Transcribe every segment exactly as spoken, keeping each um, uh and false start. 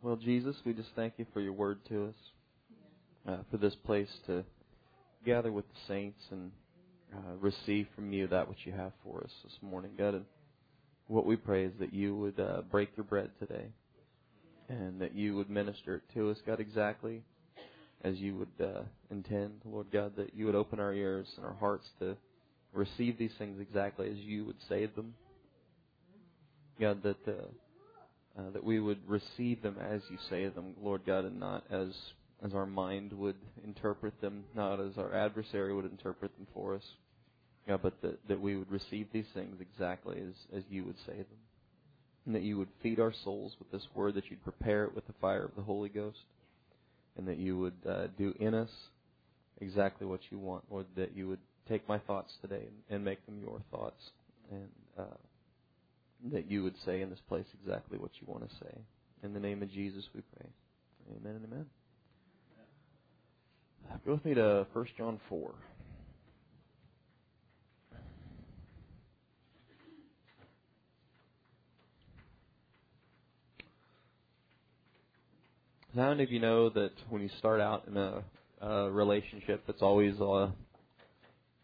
Well, Jesus, we just thank you for your word to us, uh, for this place to gather with the saints and uh, receive from you that which you have for us this morning, God. And what we pray is that you would uh, break your bread today and that you would minister it to us, God, exactly as you would uh, intend, Lord God, that you would open our ears and our hearts to receive these things exactly as you would say them. God, that uh, uh, that we would receive them as you say them, Lord God, and not as as our mind would interpret them, not as our adversary would interpret them for us, God, but that, that we would receive these things exactly as, as you would say them, and that you would feed our souls with this word, that you'd prepare it with the fire of the Holy Ghost, and that you would uh, do in us exactly what you want, Lord, that you would take my thoughts today and, and make them your thoughts, and uh, that you would say in this place exactly what you want to say. In the name of Jesus we pray. Amen and amen. Go with me to First John four. How many of you know that when you start out in a, a relationship, it's always, uh,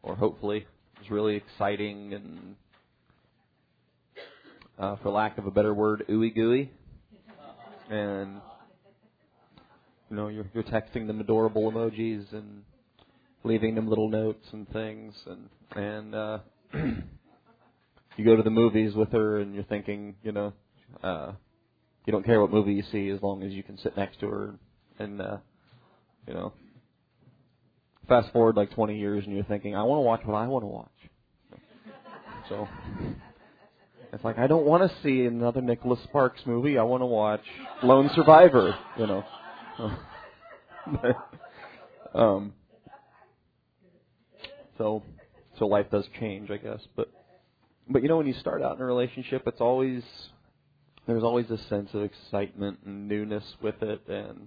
or hopefully, it's really exciting and, uh, for lack of a better word, ooey gooey, and you know, you're, you're texting them adorable emojis and leaving them little notes and things, and and uh, you go to the movies with her, and you're thinking, you know, uh, you don't care what movie you see as long as you can sit next to her, and uh, you know, fast forward like twenty years, and you're thinking, I want to watch what I want to watch, so. It's like, I don't want to see another Nicholas Sparks movie. I want to watch Lone Survivor, you know. but, um, so, so life does change, I guess. But, but you know, when you start out in a relationship, it's always, there's always a sense of excitement and newness with it, and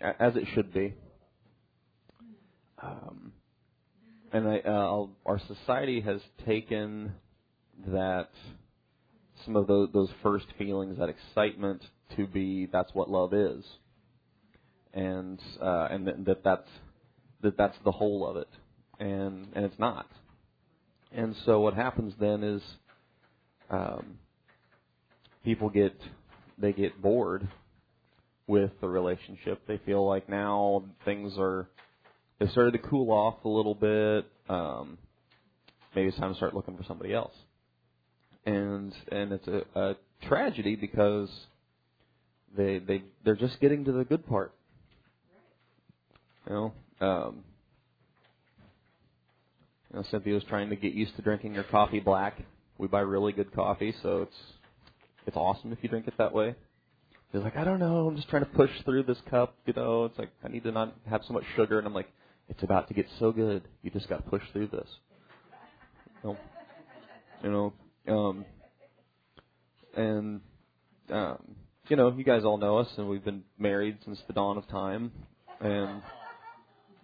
as it should be. Um, and I, uh, our society has taken that. Some of those, those first feelings, that excitement, to be that's what love is, and uh, and that, that that's that that's the whole of it, and and it's not. And so what happens then is, um, people get they get bored with the relationship. They feel like now things are they started to cool off a little bit. Um, maybe it's time to start looking for somebody else. And and it's a, a tragedy because they they they're just getting to the good part, you know. Um, you know, Cynthia was trying to get used to drinking your coffee black. We buy really good coffee, so it's it's awesome if you drink it that way. She's like, I don't know, I'm just trying to push through this cup, you know. It's like I need to not have so much sugar, and I'm like, it's about to get so good. You just got to push through this, you know. You know Um, and, um, you know, you guys all know us, and we've been married since the dawn of time, and,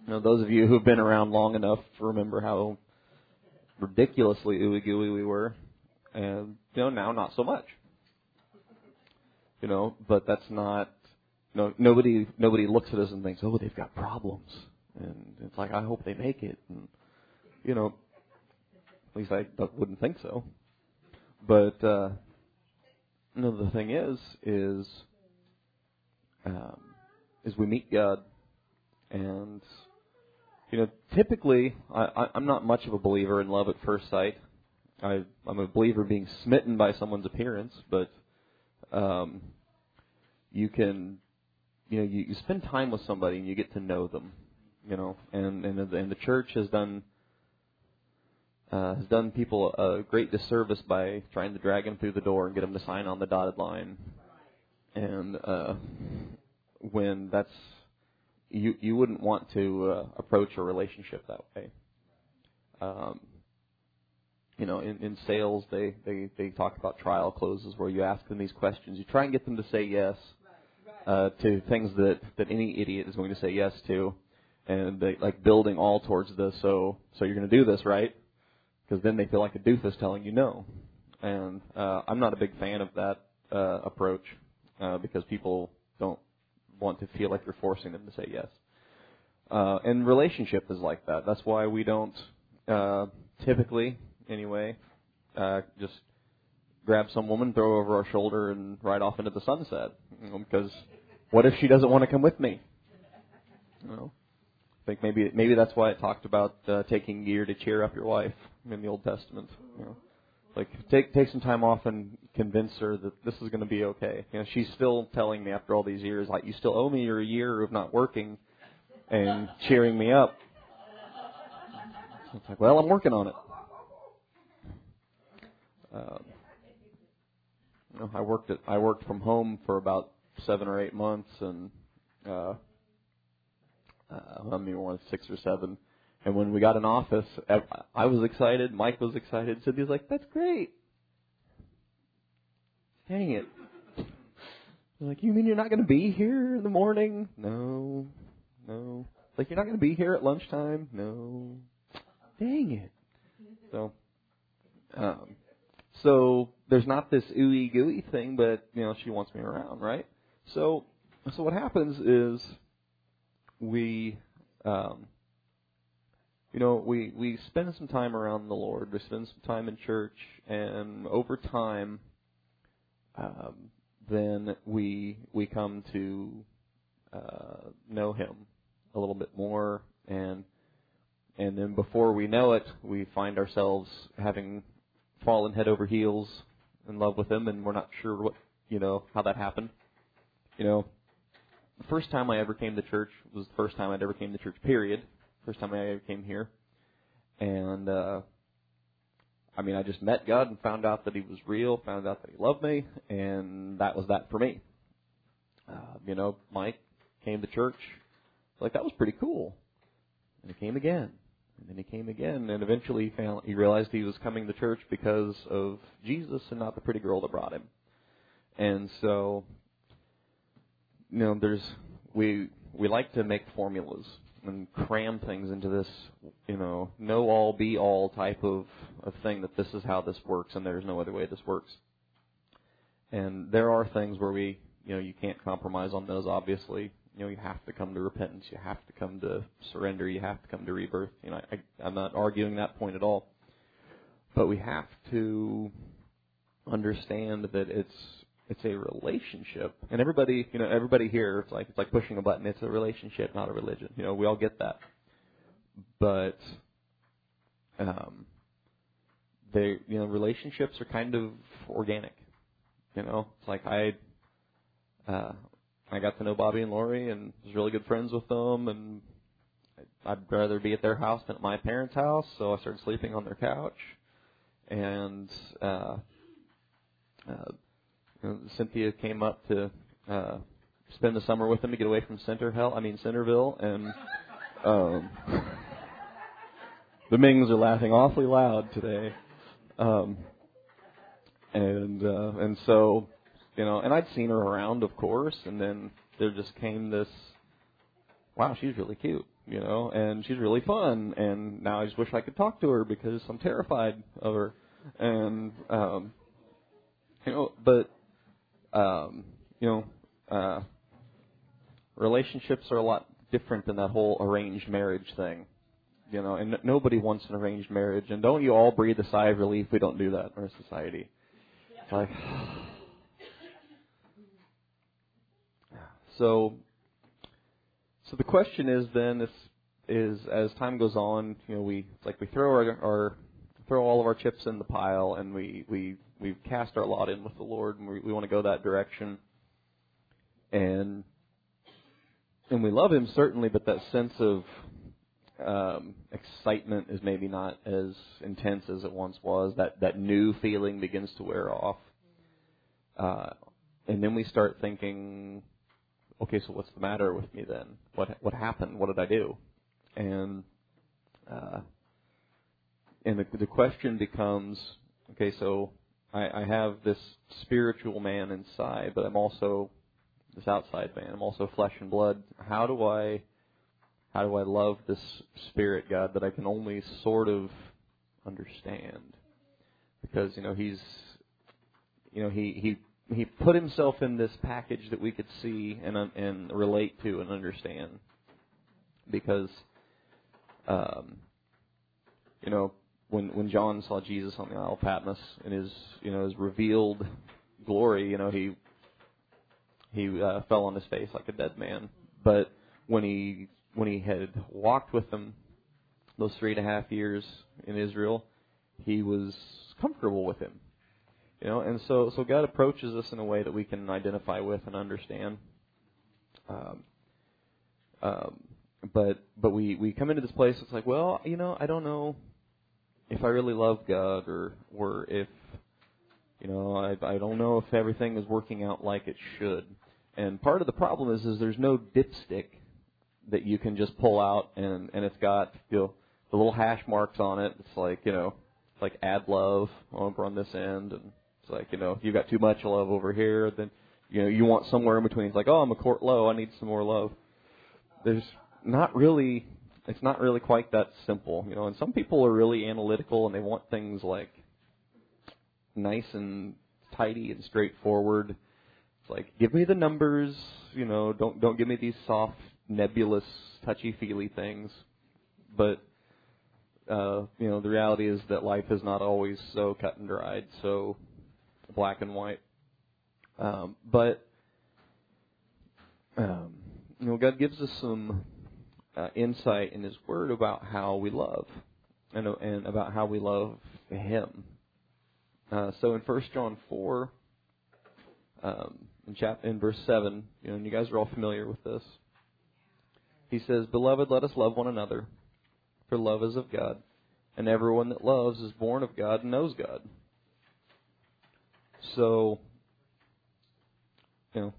you know, those of you who've been around long enough remember how ridiculously ooey-gooey we were, and, you know, now not so much, you know, but that's not, you know, nobody, nobody looks at us and thinks, oh, they've got problems, and it's like, I hope they make it, and, you know, at least I wouldn't think so. But uh, you know, the thing is, is um, is we meet God, and you know, typically, I, I, I'm not much of a believer in love at first sight. I, I'm a believer being smitten by someone's appearance, but um, you can, you know, you, you spend time with somebody and you get to know them, you know, and and, and the church has done. Uh, has done people a great disservice by trying to drag them through the door and get them to sign on the dotted line, and uh, when that's you, you wouldn't want to uh, approach a relationship that way. Um, you know, in, in sales, they, they, they talk about trial closes where you ask them these questions, you try and get them to say yes uh, to things that, that any idiot is going to say yes to, and they like building all towards this. So so you're going to do this, right? Because then they feel like a doofus telling you no, and uh, I'm not a big fan of that uh, approach uh, because people don't want to feel like you're forcing them to say yes. Uh, and relationship is like that. That's why we don't uh, typically, anyway, uh, just grab some woman, throw her over our shoulder, and ride off into the sunset. You know, because what if she doesn't want to come with me? You know, I think maybe maybe that's why it talked about uh, taking gear to cheer up your wife in the Old Testament. You know, like take take some time off and convince her that this is going to be okay. You know, she's still telling me after all these years, like, you still owe me your year of not working and cheering me up. So it's like, well, I'm working on it. Um, you know, I worked at I worked from home for about seven or eight months, and uh, uh, I mean, more six or seven. And when we got an office, I was excited. Mike was excited. Cynthia's like, "That's great." Dang it! I'm like, you mean you're not going to be here in the morning? No. No. Like, you're not going to be here at lunchtime? No. Dang it. So, um, so there's not this ooey gooey thing, but, you know, she wants me around, right? So, so what happens is we, um, you know, we, we spend some time around the Lord. We spend some time in church. And over time, um, then we, we come to uh, know Him a little bit more, and and then before we know it, we find ourselves having fallen head over heels in love with Him, and we're not sure what, you know, how that happened. You know, the first time I ever came to church was the first time I'd ever came to church, period. First time I ever came here. And, uh, I mean, I just met God and found out that He was real, found out that He loved me, and that was that for me. Uh, you know, Mike came to church. Like, that was pretty cool. And he came again. And then he came again. And eventually he, found, he realized he was coming to church because of Jesus and not the pretty girl that brought him. And so, you know, there's we we like to make formulas and cram things into this, you know, know-all, be-all type of, of thing that this is how this works and there's no other way this works. And there are things where we, you know, you can't compromise on those, obviously. You know, you have to come to repentance. You have to come to surrender. You have to come to rebirth. You know, I, I'm not arguing that point at all. But we have to understand that it's it's a relationship. And everybody, you know, everybody here, it's like it's like pushing a button. It's a relationship, not a religion. You know, we all get that. But um, they, you know, relationships are kind of organic. You know, it's like I. Uh, I got to know Bobby and Lori and was really good friends with them, and I'd rather be at their house than at my parents' house, so I started sleeping on their couch. And uh, uh, you know, Cynthia came up to uh, spend the summer with them to get away from Centerville. I mean Centerville, and um, the Mings are laughing awfully loud today, um, and uh, and so. You know, and I'd seen her around, of course, and then there just came this, wow, she's really cute, you know, and she's really fun, and now I just wish I could talk to her because I'm terrified of her, and um, you know, but um, you know, uh, relationships are a lot different than that whole arranged marriage thing, you know, and n- nobody wants an arranged marriage, and don't you all breathe a sigh of relief? We don't do that in our society. It's like. So, so the question is then: is, is as time goes on, you know, we it's like we throw our, our throw all of our chips in the pile, and we we we cast our lot in with the Lord, and we, we want to go that direction, and and we love Him certainly, but that sense of um, excitement is maybe not as intense as it once was. That that new feeling begins to wear off, uh, and then we start thinking. Okay, so what's the matter with me then? What what happened? What did I do? And uh, and the, the question becomes, okay, so I, I have this spiritual man inside, but I'm also this outside man. I'm also flesh and blood. How do I how do I love this spirit God that I can only sort of understand? Because you know he's you know he he he put himself in this package that we could see and and relate to and understand, because um, you know, when when John saw Jesus on the Isle of Patmos in his you know his revealed glory, you know he he uh, fell on his face like a dead man. But when he when he had walked with them those three and a half years in Israel, he was comfortable with him. You know, and so, so God approaches us in a way that we can identify with and understand. Um, um, but but we, we come into this place, it's like, well, you know, I don't know if I really love God, or or if, you know, I I don't know if everything is working out like it should. And part of the problem is is there's no dipstick that you can just pull out and, and it's got, you know, the little hash marks on it. It's like, you know, it's like add love over on this end, and it's like, you know, if you've got too much love over here, then, you know, you want somewhere in between. It's like, oh, I'm a quart low, I need some more love. There's not really, it's not really quite that simple, you know. And some people are really analytical, and they want things like nice and tidy and straightforward. It's like, give me the numbers, you know, don't don't give me these soft, nebulous, touchy-feely things. But Uh, you know, the reality is that life is not always so cut and dried, so black and white. Um, but, um, you know, God gives us some uh, insight in His Word about how we love and, uh, and about how we love Him. Uh, so in First John four, um, in, chap- in verse seven, you know, and you guys are all familiar with this, he says, "Beloved, let us love one another, for love is of God, and everyone that loves is born of God and knows God." So, you know,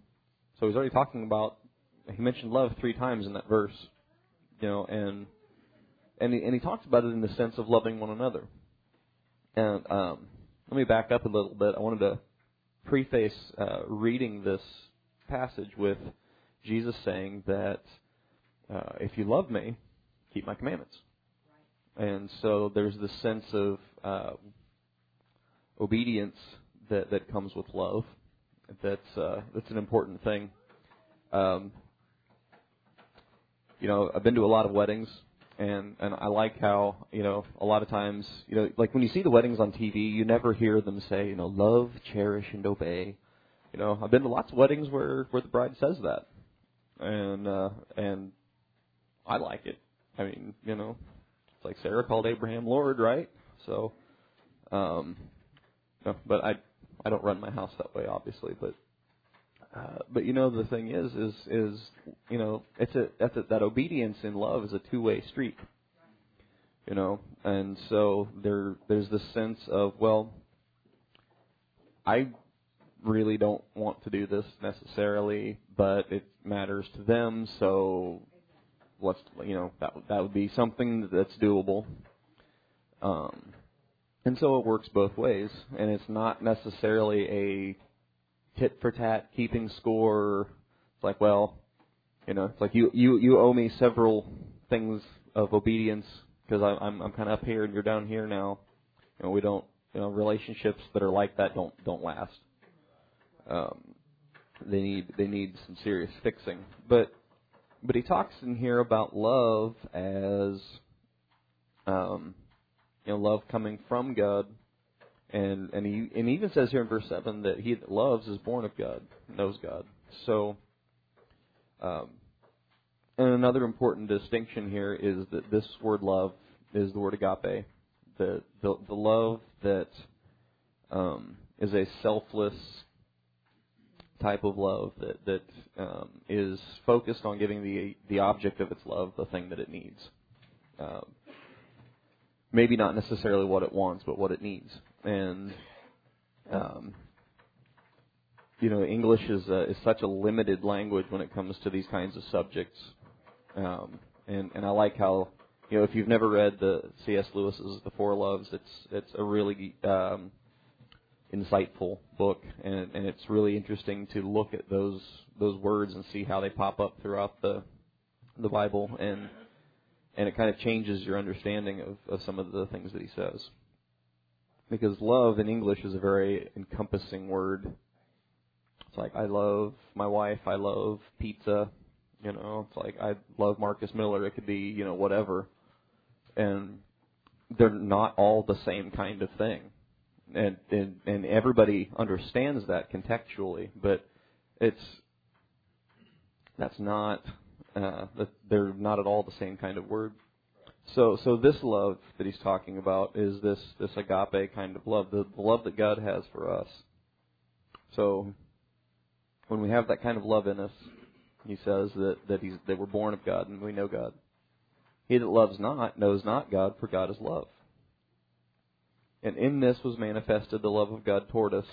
so he's already talking about, he mentioned love three times in that verse, you know, and and he, and he talks about it in the sense of loving one another. And um, let me back up a little bit. I wanted to preface uh, reading this passage with Jesus saying that uh, if you love me, keep my commandments. And so there's this sense of uh, obedience that, that comes with love. That's uh, that's an important thing. Um, you know, I've been to a lot of weddings, and, and I like how, you know, a lot of times, you know, like when you see the weddings on T V, you never hear them say, you know, love, cherish, and obey. You know, I've been to lots of weddings where, where the bride says that. And uh, and I like it. I mean, you know, it's like Sarah called Abraham Lord, right? So, um, no, but I, I don't run my house that way, obviously. But, uh, but you know, the thing is, is, is, you know, it's a, that's a, that obedience in love is a two-way street, you know. And so there, there's this sense of, well, I really don't want to do this necessarily, but it matters to them, so let's, you know, that that would be something that's doable. Um, and so it works both ways, and it's not necessarily a tit for tat keeping score. It's like, well, you know, it's like you, you, you owe me several things of obedience because I'm I'm, I'm kind of up here and you're down here now. You know, we don't, you know, relationships that are like that don't don't last. Um, they need they need some serious fixing, but. But he talks in here about love as, um, you know, love coming from God, and and he and he even says here in verse seven that he that loves is born of God, knows God. So, um, and another important distinction here is that this word love is the word agape, the the, the love that um, is a selfless type of love that that um, is focused on giving the the object of its love the thing that it needs, um, maybe not necessarily what it wants, but what it needs. And um, you know, English is a, is such a limited language when it comes to these kinds of subjects. Um, and and I like how, you know, if you've never read the C S Lewis's The Four Loves, it's it's a really um, insightful book, and, and it's really interesting to look at those those words and see how they pop up throughout the the Bible, and and it kind of changes your understanding of, of some of the things that he says. Because love in English is a very encompassing word, It's like, I love my wife, I love pizza, you know, it's like, I love Marcus Miller, it could be, you know, whatever. And they're not all the same kind of thing. And, and, and everybody understands that contextually, but it's, that's not, uh, they're not at all the same kind of word. So, so this love that he's talking about is this, this agape kind of love, the, the love that God has for us. So, when we have that kind of love in us, he says that, that, he's, that we're born of God and we know God. He that loves not knows not God, for God is love. And in this was manifested the love of God toward us,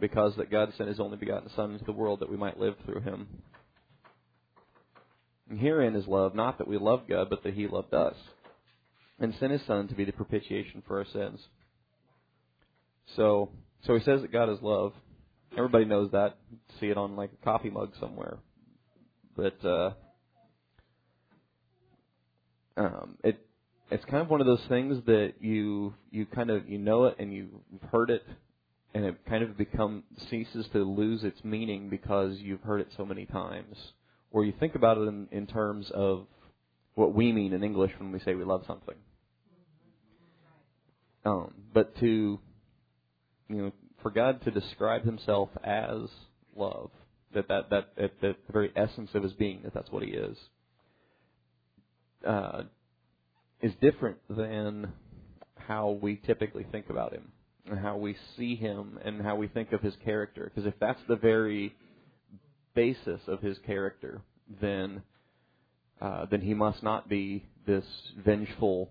because that God sent his only begotten Son into the world that we might live through him. And herein is love, not that we love God, but that he loved us, and sent his Son to be the propitiation for our sins. So, so he says that God is love. Everybody knows that. See it on like a coffee mug somewhere. But uh, um, it it's kind of one of those things that you you kind of you know it and you've heard it, and it kind of become ceases to lose its meaning because you've heard it so many times. Or you think about it in, in terms of what we mean in English when we say we love something. Um, but to you know, for God to describe himself as love, that that, that at the very essence of his being, that that's what he is, uh, is different than how we typically think about him, and how we see him, and how we think of his character. Because if that's the very basis of his character, then uh, then he must not be this vengeful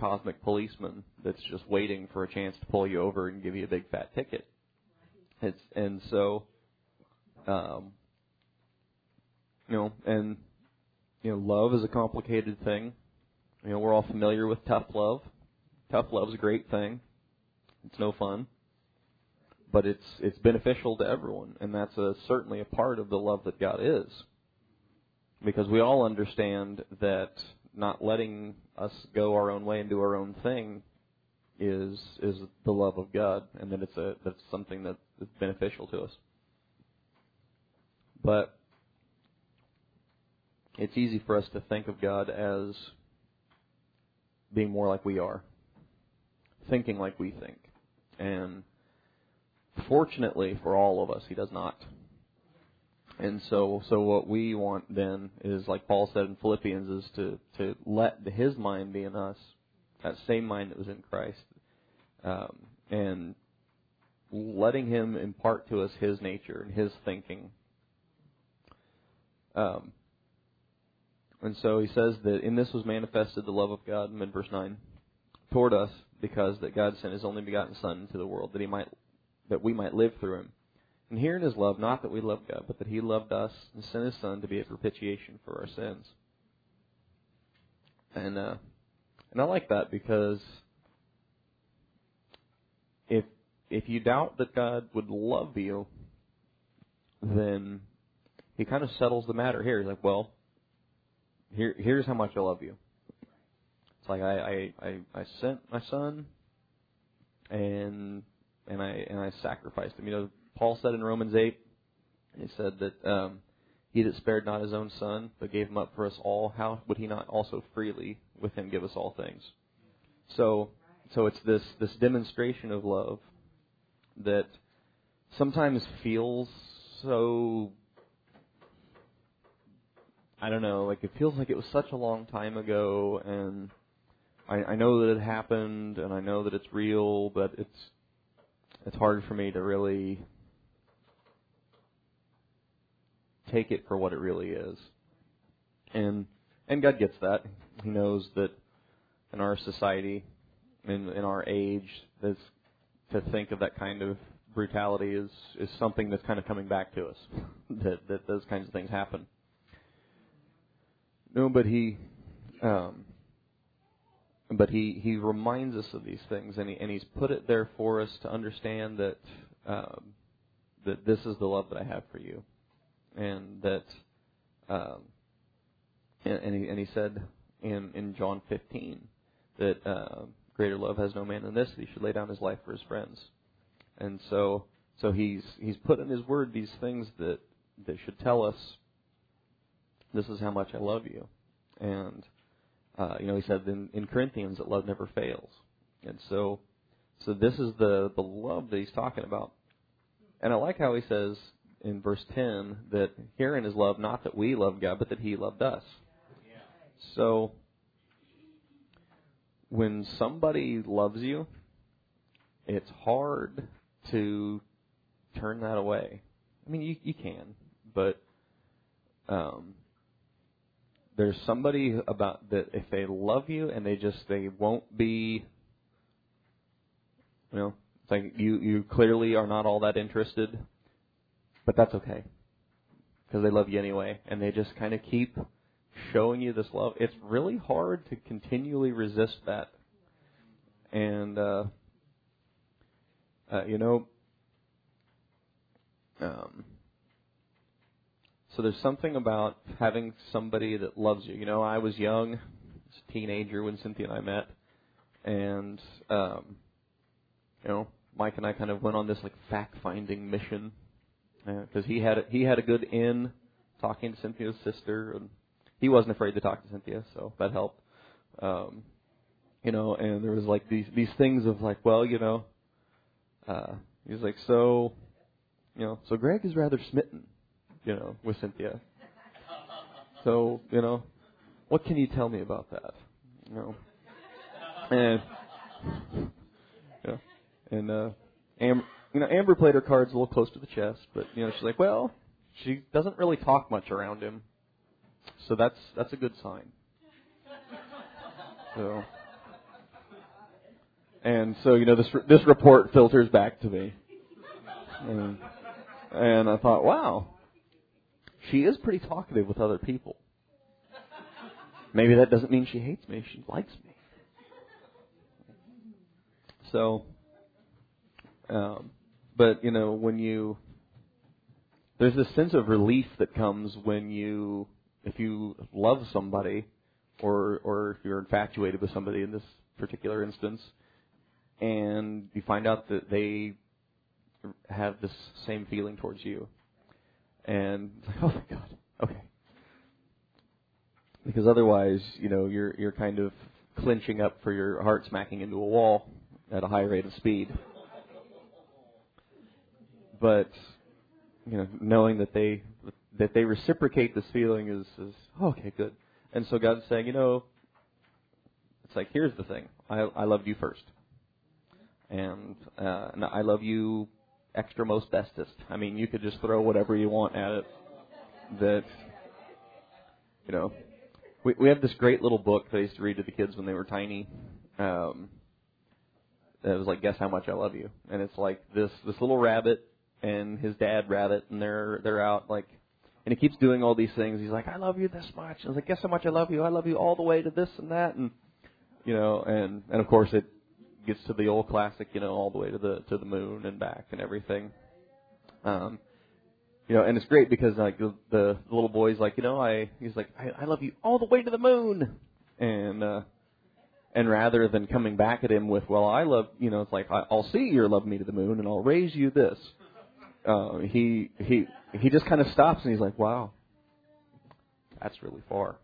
cosmic policeman that's just waiting for a chance to pull you over and give you a big fat ticket. It's and so, um, you know, and you know, love is a complicated thing. You know, we're all familiar with tough love. Tough love's a great thing. It's no fun, but it's it's beneficial to everyone, and that's a, certainly a part of the love that God is, because we all understand that not letting us go our own way and do our own thing is is the love of God, and that it's a that's something that's beneficial to us. But it's easy for us to think of God as being more like we are, thinking like we think, and fortunately for all of us, he does not. And so, so what we want then is, like Paul said in Philippians, is to, to let his mind be in us, that same mind that was in Christ, um, and letting him impart to us his nature and his thinking. Um, and so he says that in this was manifested the love of God, in verse nine, toward us, because that God sent his only begotten Son into the world that he might, that we might live through him. And herein is love, not that we love God, but that he loved us and sent his Son to be a propitiation for our sins. And uh, and I like that, because if if you doubt that God would love you, then he kind of settles the matter here. He's like, well, here here's how much I love you. It's like I I, I, I sent my Son, and and I and I sacrificed him. You know, Paul said in Romans eight, he said that um, he that spared not his own Son, but gave him up for us all, how would he not also freely with him give us all things? So so it's this, this demonstration of love that sometimes feels so, I don't know, like it feels like it was such a long time ago, and I, I know that it happened, and I know that it's real, but it's it's hard for me to really take it for what it really is. And and God gets that. He knows that in our society, in in our age, that's, to think of that kind of brutality is, is something that's kind of coming back to us, that, that those kinds of things happen. No, but he um, but he, he reminds us of these things, and, he, and he's put it there for us to understand that um, that this is the love that I have for you. And that, um, and, and, he, and he said in, in John fifteen that uh, greater love has no man than this, that he should lay down his life for his friends. And so, So he's he's put in his word these things that, that should tell us, this is how much I love you. And, uh, you know, he said in, in Corinthians that love never fails. And so so this is the, the love that he's talking about. And I like how he says in verse ten that herein is love, not that we love God, but that he loved us. Yeah. So when somebody loves you, it's hard to turn that away. I mean, you, you can, but um, there's somebody about that if they love you and they just, they won't be, you know, it's like you, you clearly are not all that interested, but that's okay because they love you anyway, and they just kind of keep showing you this love. It's really hard to continually resist that. And, uh, uh, you know, um, so there's something about having somebody that loves you. You know, I was young, I was a teenager when Cynthia and I met, and, um, you know, Mike and I kind of went on this, like, fact-finding mission, because uh, he had a, he had a good in talking to Cynthia's sister, and he wasn't afraid to talk to Cynthia, so that helped. Um, you know, and there was like these, these things of like, well, you know, uh, he was like, so, you know, so Greg is rather smitten, you know, with Cynthia. So, you know, what can you tell me about that? You know, and, you know, and, uh, Amber, you know, Amber played her cards a little close to the chest, but, you know, she's like, well, she doesn't really talk much around him. So that's that's a good sign. So, and so you know this this report filters back to me, and, and I thought, wow, she is pretty talkative with other people. Maybe that doesn't mean she hates me; she likes me. So, um, but you know when you there's this sense of relief that comes when you. If you love somebody, or or if you're infatuated with somebody in this particular instance, and you find out that they have this same feeling towards you, and it's like, oh my God, okay, because otherwise, you know, you're you're kind of clinching up for your heart smacking into a wall at a high rate of speed, but you know, knowing that they. That they reciprocate this feeling is, is oh, okay, good. And so God's saying, you know, it's like, here's the thing. I, I loved you first. And, uh, and I love you extra most bestest. I mean, you could just throw whatever you want at it. That, you know, we, we have this great little book that I used to read to the kids when they were tiny. Um, that was like, Guess How Much I Love You. And it's like this, this little rabbit and his dad rabbit, and they're, they're out like, and he keeps doing all these things. He's like, I love you this much. I was like, guess how much I love you. I love you all the way to this and that. And, you know, and, and of course it gets to the old classic, you know, all the way to the, to the moon and back and everything. Um, you know, and it's great because like the, the little boy's like, you know, I, he's like, I, I love you all the way to the moon. And, uh, and rather than coming back at him with, well, I love, you know, it's like, I, I'll see your love me to the moon and I'll raise you this. Uh, he, he, he just kind of stops and he's like, wow, that's really far.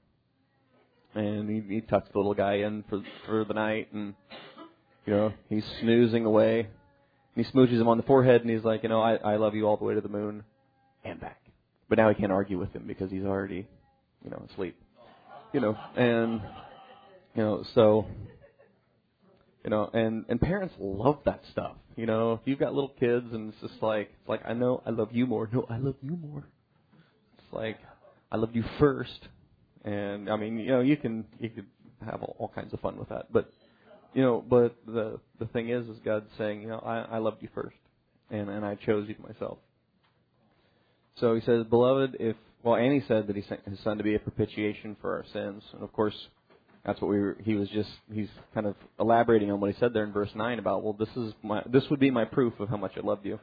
And he, he tucks the little guy in for, for the night, and, you know, he's snoozing away. And he smooches him on the forehead and he's like, you know, I, I love you all the way to the moon and back. But now he can't argue with him because he's already, you know, asleep. You know, and, you know, so, you know, and, and parents love that stuff. You know, if you've got little kids and it's just like, it's like, I know I love you more. No, I love you more. It's like, I loved you first. And I mean, you know, you can, you could have all, all kinds of fun with that. But, you know, but the, the thing is, is God's saying, you know, I, I loved you first and, and I chose you myself. So he says, beloved, if, well, and he said that he sent his son to be a propitiation for our sins. And of course, that's what we were, he was just, he's kind of elaborating on what he said there in verse nine about, well, this is my, this would be my proof of how much I loved you.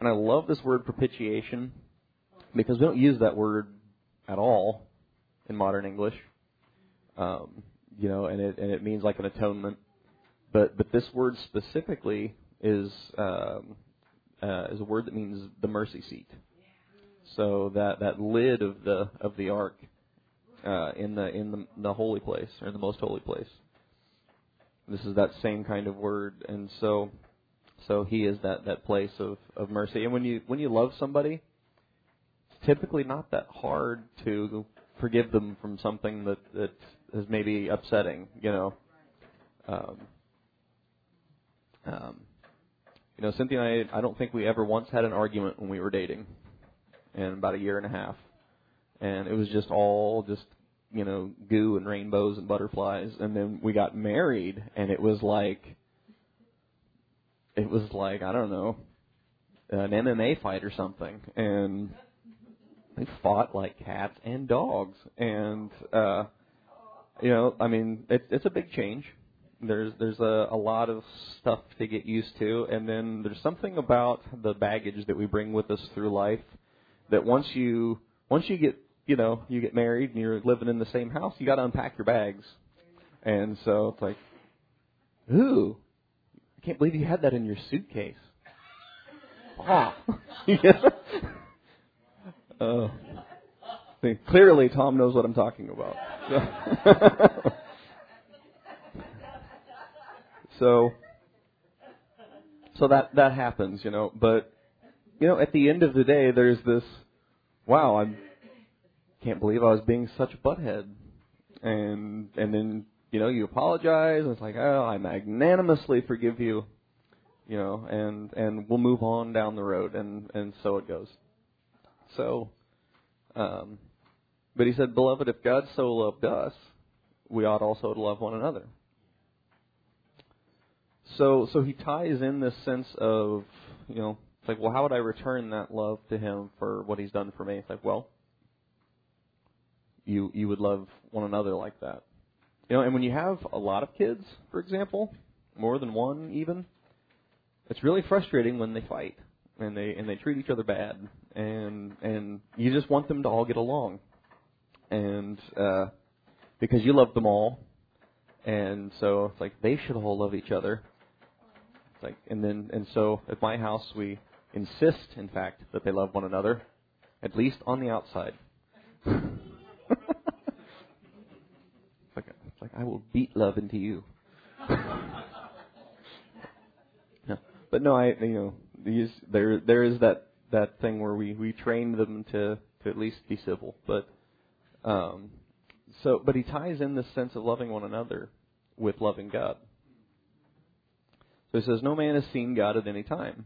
And I love this word propitiation because we don't use that word at all in modern English. Um, you know, and it, and it means like an atonement. But, but this word specifically is, um, uh, is a word that means the mercy seat. So that, that lid of the of the ark uh, in the in the, the holy place, or the most holy place. This is that same kind of word, and so so he is that, that place of, of mercy. And when you when you love somebody, it's typically not that hard to forgive them from something that, that is maybe upsetting, you know. Um, um, you know, Cynthia and I, I don't think we ever once had an argument when we were dating. In about a year and a half, and it was just all just, you know, goo and rainbows and butterflies. And then we got married, and it was like, it was like, I don't know, an M M A fight or something, and we fought like cats and dogs. And uh, you know, I mean, it, it's a big change. There's there's a, a lot of stuff to get used to, and then there's something about the baggage that we bring with us through life. That once you once you get you know you get married and you're living in the same house, you got to unpack your bags, and so it's like, ooh, I can't believe you had that in your suitcase. Ah, oh, uh, clearly Tom knows what I'm talking about. So, so, so that that happens, you know, but. You know, at the end of the day, there's this, wow, I can't believe I was being such a butthead. And and then, you know, you apologize, and it's like, oh, I magnanimously forgive you, you know, and, and we'll move on down the road, and, and so it goes. So, um, but he said, beloved, if God so loved us, we ought also to love one another. So, so he ties in this sense of, you know, it's like, well, how would I return that love to him for what he's done for me? It's like, well, you you would love one another like that. You know, and when you have a lot of kids, for example, more than one even, it's really frustrating when they fight and they and they treat each other bad, and and you just want them to all get along. And uh, because you love them all, and so it's like they should all love each other. It's like, and then and so at my house we insist, in fact, that they love one another, at least on the outside. it's, like, it's like, I will beat love into you. No, but no, I you know these, there there is that, that thing where we, we train them to, to at least be civil. But um, so but he ties in this sense of loving one another with loving God. So he says, no man has seen God at any time.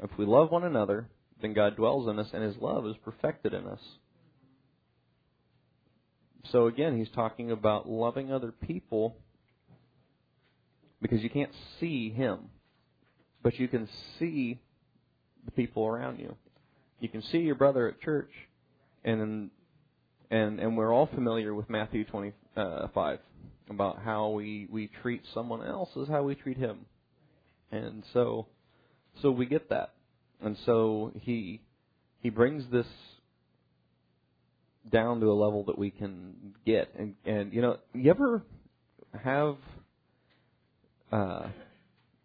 If we love one another, then God dwells in us, and his love is perfected in us. So again, he's talking about loving other people, because you can't see him, but you can see the people around you. You can see your brother at church, and and and we're all familiar with Matthew twenty-five. About how we, we treat someone else is how we treat him. And so so we get that. And so he he brings this down to a level that we can get. And, and you know, you ever have, uh,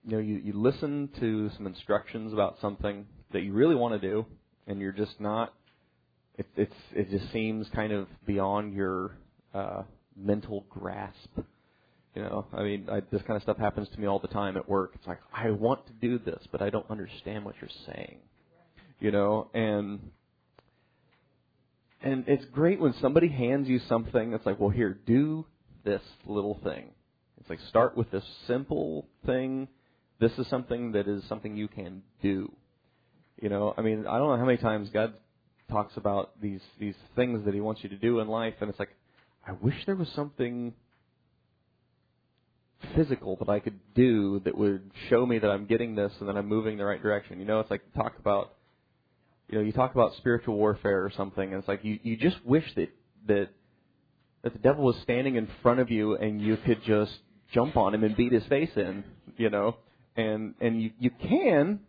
you know, you, you listen to some instructions about something that you really want to do, and you're just not, it, it's, it just seems kind of beyond your... Uh, mental grasp. You know, I mean, I, this kind of stuff happens to me all the time at work. It's like, I want to do this, but I don't understand what you're saying. You know, and and it's great when somebody hands you something that's like, well, here, do this little thing. It's like, start with this simple thing. This is something that is something you can do. You know, I mean, I don't know how many times God talks about these these things that he wants you to do in life, and it's like, I wish there was something physical that I could do that would show me that I'm getting this and that I'm moving in the right direction. You know, it's like talk about, you know, you talk about spiritual warfare or something, and it's like you, you just wish that, that that the devil was standing in front of you and you could just jump on him and beat his face in, you know, and and you, you can,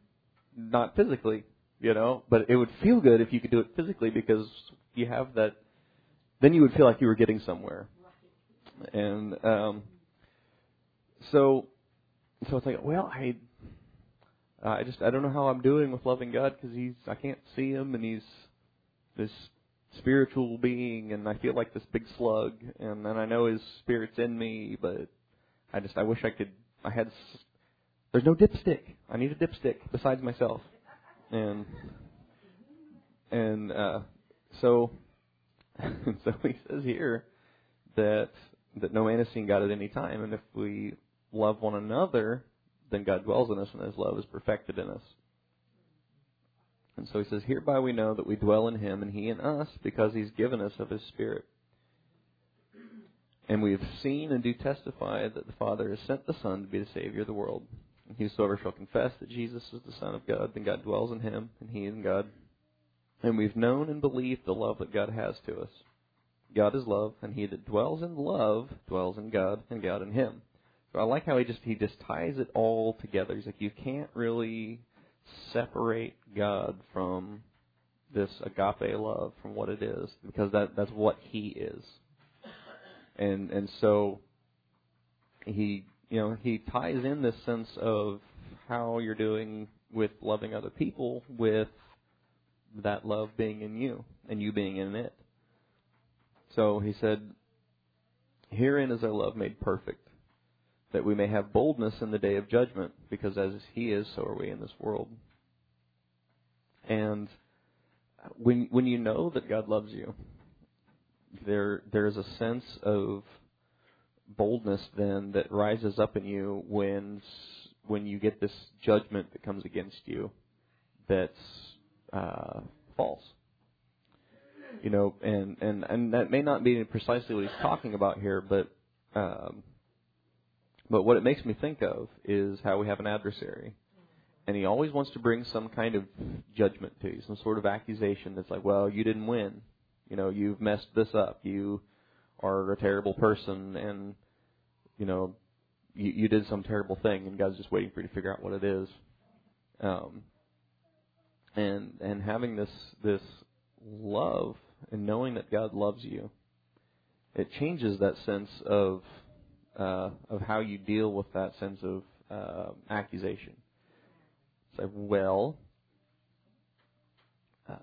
not physically, you know, but it would feel good if you could do it physically because you have that. Then you would feel like you were getting somewhere, and um, so so it's like, well, I Uh, I just I don't know how I'm doing with loving God because he's I can't see him, and he's this spiritual being, and I feel like this big slug, and then I know his spirit's in me, but I just I wish I could I had there's no dipstick. I need a dipstick besides myself, and and uh, so so he says here that that no man has seen God at any time, and if we love one another, then God dwells in us, and His love is perfected in us. And so he says, hereby we know that we dwell in Him, and He in us, because He's given us of His Spirit. And we have seen and do testify that the Father has sent the Son to be the Savior of the world. And whosoever shall confess that Jesus is the Son of God, then God dwells in Him, and He in God. And we've known and believed the love that God has to us. God is love, and he that dwells in love dwells in God, and God in Him. So I like how he just he just ties it all together. He's like, you can't really separate God from this agape love, from what it is, because that that's what He is. And and so he you know he ties in this sense of how you're doing with loving other people with that love being in you and you being in it. So he said, herein is our love made perfect, that we may have boldness in the day of judgment, because as He is, so are we in this world. And when when you know that God loves you, there there is a sense of boldness then that rises up in you when when you get this judgment that comes against you that's uh, false. You know, and, and, and that may not be precisely what he's talking about here, but um, but what it makes me think of is how we have an adversary. And he always wants to bring some kind of judgment to you, some sort of accusation that's like, well, you didn't win. You know, you've messed this up. You are a terrible person, and, you know, you, you did some terrible thing, and God's just waiting for you to figure out what it is. Um, and and having this this love and knowing that God loves you, it changes that sense of uh, of how you deal with that sense of uh, accusation. It's like, well, uh,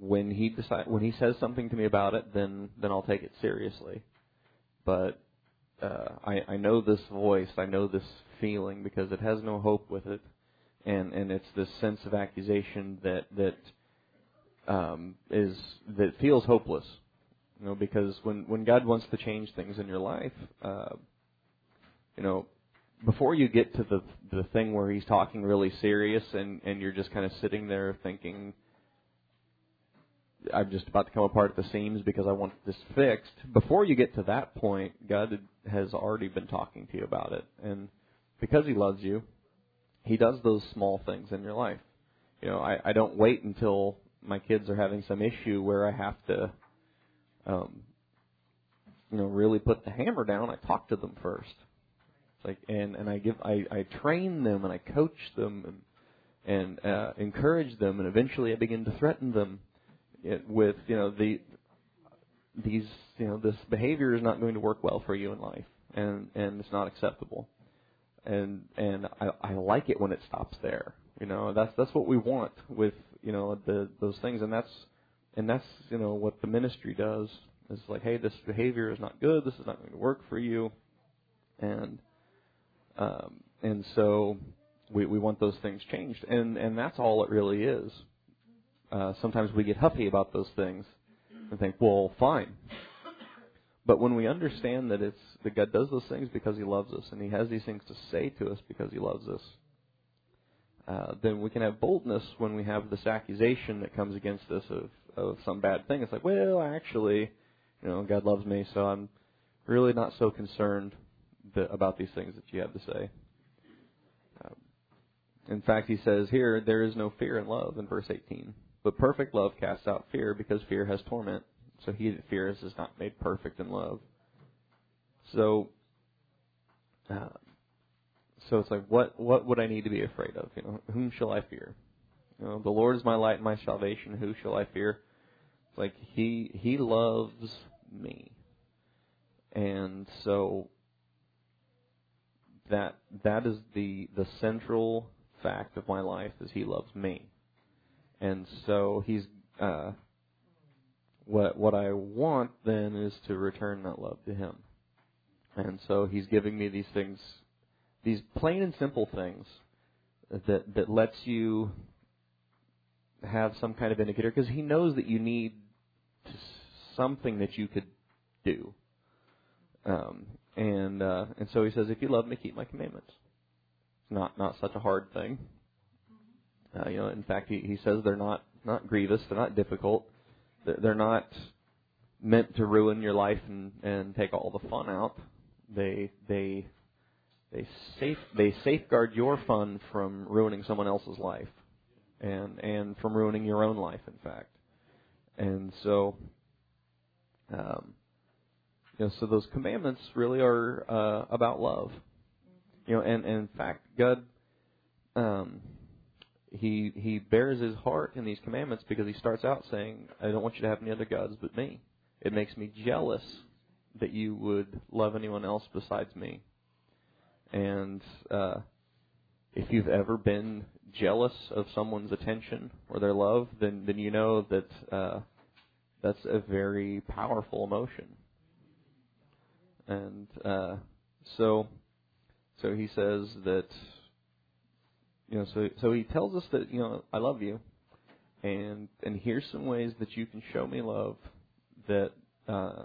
when he decide, when he says something to me about it, then then I'll take it seriously. But uh, I I know this voice, I know this feeling, because it has no hope with it, and and it's this sense of accusation that that. Um, is that it feels hopeless, you know, because when, when God wants to change things in your life, uh, you know, before you get to the the thing where He's talking really serious and, and you're just kind of sitting there thinking, I'm just about to come apart at the seams because I want this fixed. Before you get to that point, God has already been talking to you about it, and because He loves you, He does those small things in your life. You know, I, I don't wait until my kids are having some issue where I have to, um, you know, really put the hammer down. I talk to them first. It's like, and, and I give, I, I train them, and I coach them, and, and uh, encourage them, and eventually I begin to threaten them with, you know, the these, you know, this behavior is not going to work well for you in life, and, and it's not acceptable. And and I, I like it when it stops there. You know, that's that's what we want with, you know, the, those things, and that's, and that's, you know, what the ministry does. It's like, hey, this behavior is not good. This is not going to work for you, and um, and so we we want those things changed, and and that's all it really is. Uh, sometimes we get huffy about those things and think, well, fine, but when we understand that it's that God does those things because He loves us, and He has these things to say to us because He loves us. Uh, then we can have boldness when we have this accusation that comes against us of, of some bad thing. It's like, well, actually, you know, God loves me, so I'm really not so concerned that, about these things that you have to say. Um, in fact, he says here, there is no fear in love in verse eighteen. But perfect love casts out fear, because fear has torment. So he that fears is not made perfect in love. So... Uh, So it's like, what what would I need to be afraid of? You know, whom shall I fear? You know, the Lord is my light and my salvation. Who shall I fear? It's like He He loves me, and so that that is the the central fact of my life is He loves me. And so He's uh, what what I want then is to return that love to Him. And so He's giving me these things, these plain and simple things that that lets you have some kind of indicator, because He knows that you need something that you could do. Um, and uh, and so He says, if you love me, keep my commandments. It's not not such a hard thing. Uh, you know, in fact, he, he says they're not, not grievous, they're not difficult, they're, they're not meant to ruin your life and, and take all the fun out. They they they safe they safeguard your fun from ruining someone else's life, and and from ruining your own life, in fact. And so, um, you know, so those commandments really are uh, about love. You know, and, and in fact, God. Um, He he bears His heart in these commandments because He starts out saying, I don't want you to have any other gods but me. It makes me jealous that you would love anyone else besides me. And uh, if you've ever been jealous of someone's attention or their love, then, then you know that uh, that's a very powerful emotion. And uh, so so He says that... You know, so so He tells us that, you know, I love you, and and here's some ways that you can show me love that uh,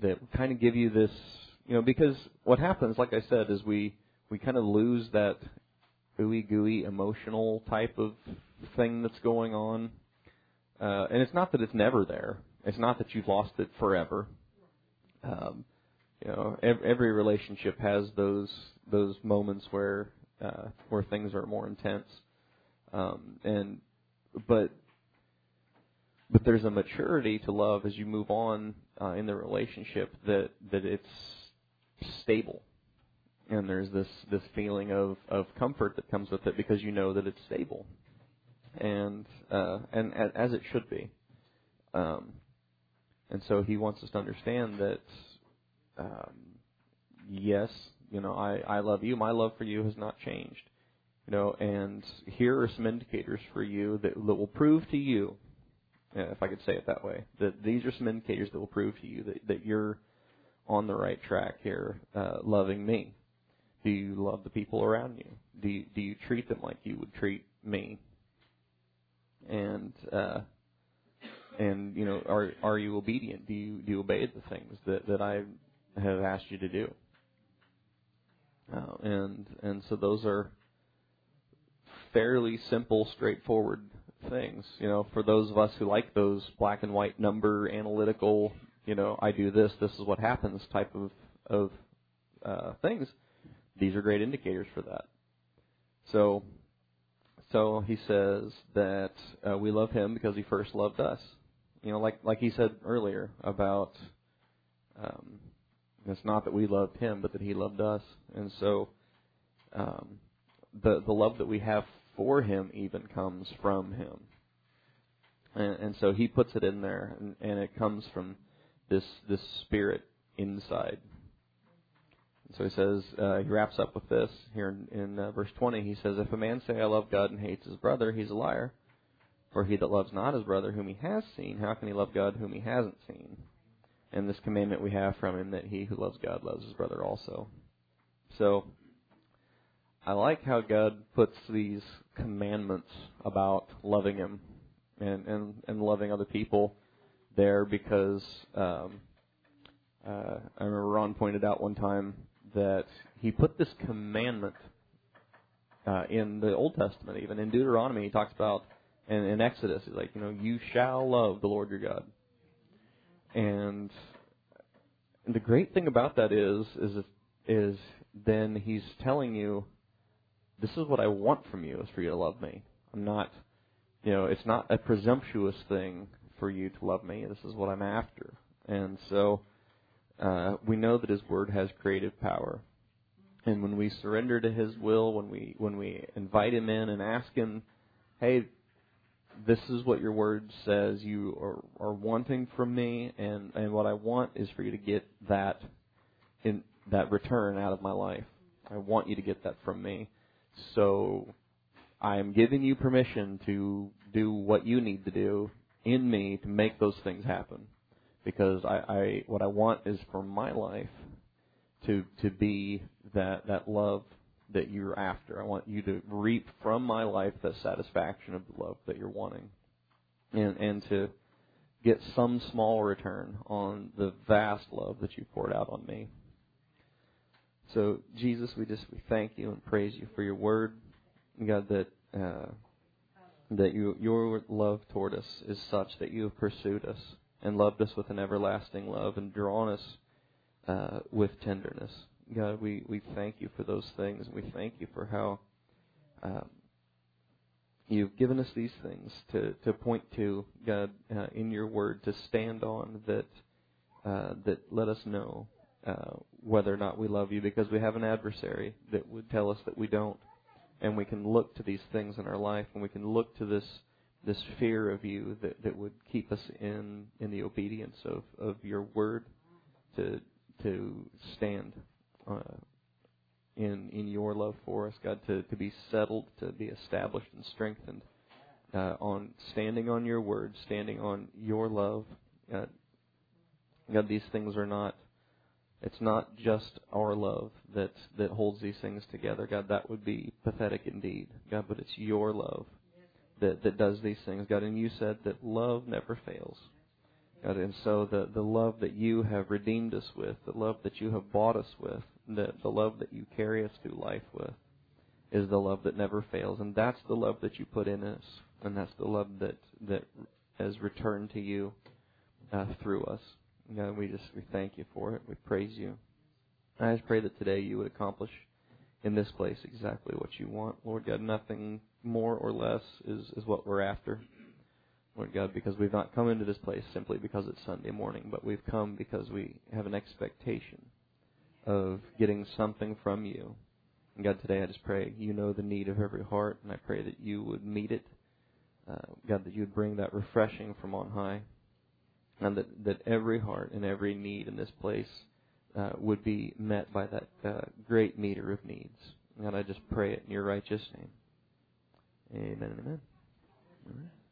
that kind of give you this, you know, because what happens, like I said, is we, we kind of lose that ooey gooey emotional type of thing that's going on, uh, and it's not that it's never there. It's not that you've lost it forever. Um, you know, every, every relationship has those those moments where. Uh, where things are more intense, um, and but but there's a maturity to love as you move on uh, in the relationship that that it's stable, and there's this this feeling of, of comfort that comes with it because you know that it's stable, and uh, and as it should be, um, and so He wants us to understand that um, yes. You know, I, I love you. My love for you has not changed. You know, and here are some indicators for you that, that will prove to you, if I could say it that way, that these are some indicators that will prove to you that, that you're on the right track here, uh, loving me. Do you love the people around you? Do you, do you treat them like you would treat me? And uh, and you know, are are you obedient? Do you do you obey the things that, that I have asked you to do? Uh, and and so those are fairly simple, straightforward things. You know, for those of us who like those black and white number, analytical, you know, I do this, this is what happens type of of uh, things. These are great indicators for that. So, so He says that uh, we love Him because He first loved us. You know, like like He said earlier about. Um, It's not that we loved Him, but that He loved us. And so um, the the love that we have for Him even comes from Him. And, and so He puts it in there, and, and it comes from this this spirit inside. And so He says, uh, He wraps up with this here in, in uh, verse twenty. He says, if a man say, I love God and hates his brother, he's a liar. For he that loves not his brother whom he has seen, how can he love God whom he hasn't seen? And this commandment we have from Him, that he who loves God loves his brother also. So, I like how God puts these commandments about loving Him and, and, and loving other people there because um, uh, I remember Ron pointed out one time that He put this commandment uh, in the Old Testament, even in Deuteronomy. He talks about, and in Exodus, He's like, you know, you shall love the Lord your God. And the great thing about that is, is, is then He's telling you, this is what I want from you, is for you to love me. I'm not, you know, it's not a presumptuous thing for you to love me. This is what I'm after. And so uh, we know that His Word has creative power. And when we surrender to His will, when we when we invite Him in and ask Him, hey, this is what your Word says you are, are wanting from me, and, and what I want is for you to get that in that return out of my life. I want you to get that from me. So I am giving you permission to do what you need to do in me to make those things happen. Because I, I what I want is for my life to to be that that love that you're after. I want you to reap from my life the satisfaction of the love that you're wanting. And and to get some small return on the vast love that you poured out on me. So, Jesus, we just we thank you and praise you for your word. God, that uh, that you, your love toward us is such that you have pursued us and loved us with an everlasting love and drawn us uh, with tenderness. God, we, we thank you for those things. We thank you for how um, you've given us these things to, to point to, God, uh, in your word, to stand on, that uh, that let us know uh, whether or not we love you, because we have an adversary that would tell us that we don't. And we can look to these things in our life, and we can look to this this fear of you that, that would keep us in, in the obedience of, of your word to to stand uh, in in your love for us, God, to, to be settled, to be established and strengthened uh, on standing on your word, standing on your love. God, God, these things are not, it's not just our love that that holds these things together. God, that would be pathetic indeed. God, but it's your love that, that does these things. God, and you said that love never fails. God, and so the, the love that you have redeemed us with, the love that you have bought us with, the, the love that you carry us through life with, is the love that never fails. And that's the love that you put in us. And that's the love that, that has returned to you uh, through us. God, we just we thank you for it. We praise you. I just pray that today you would accomplish in this place exactly what you want. Lord God, nothing more or less is, is what we're after. Lord God, because we've not come into this place simply because it's Sunday morning, but we've come because we have an expectation of getting something from you. And God, today I just pray, you know the need of every heart, and I pray that you would meet it. Uh, God, that you would bring that refreshing from on high. And that, that every heart and every need in this place uh, would be met by that uh, great meter of needs. And I just pray it in your righteous name. Amen and amen. All right.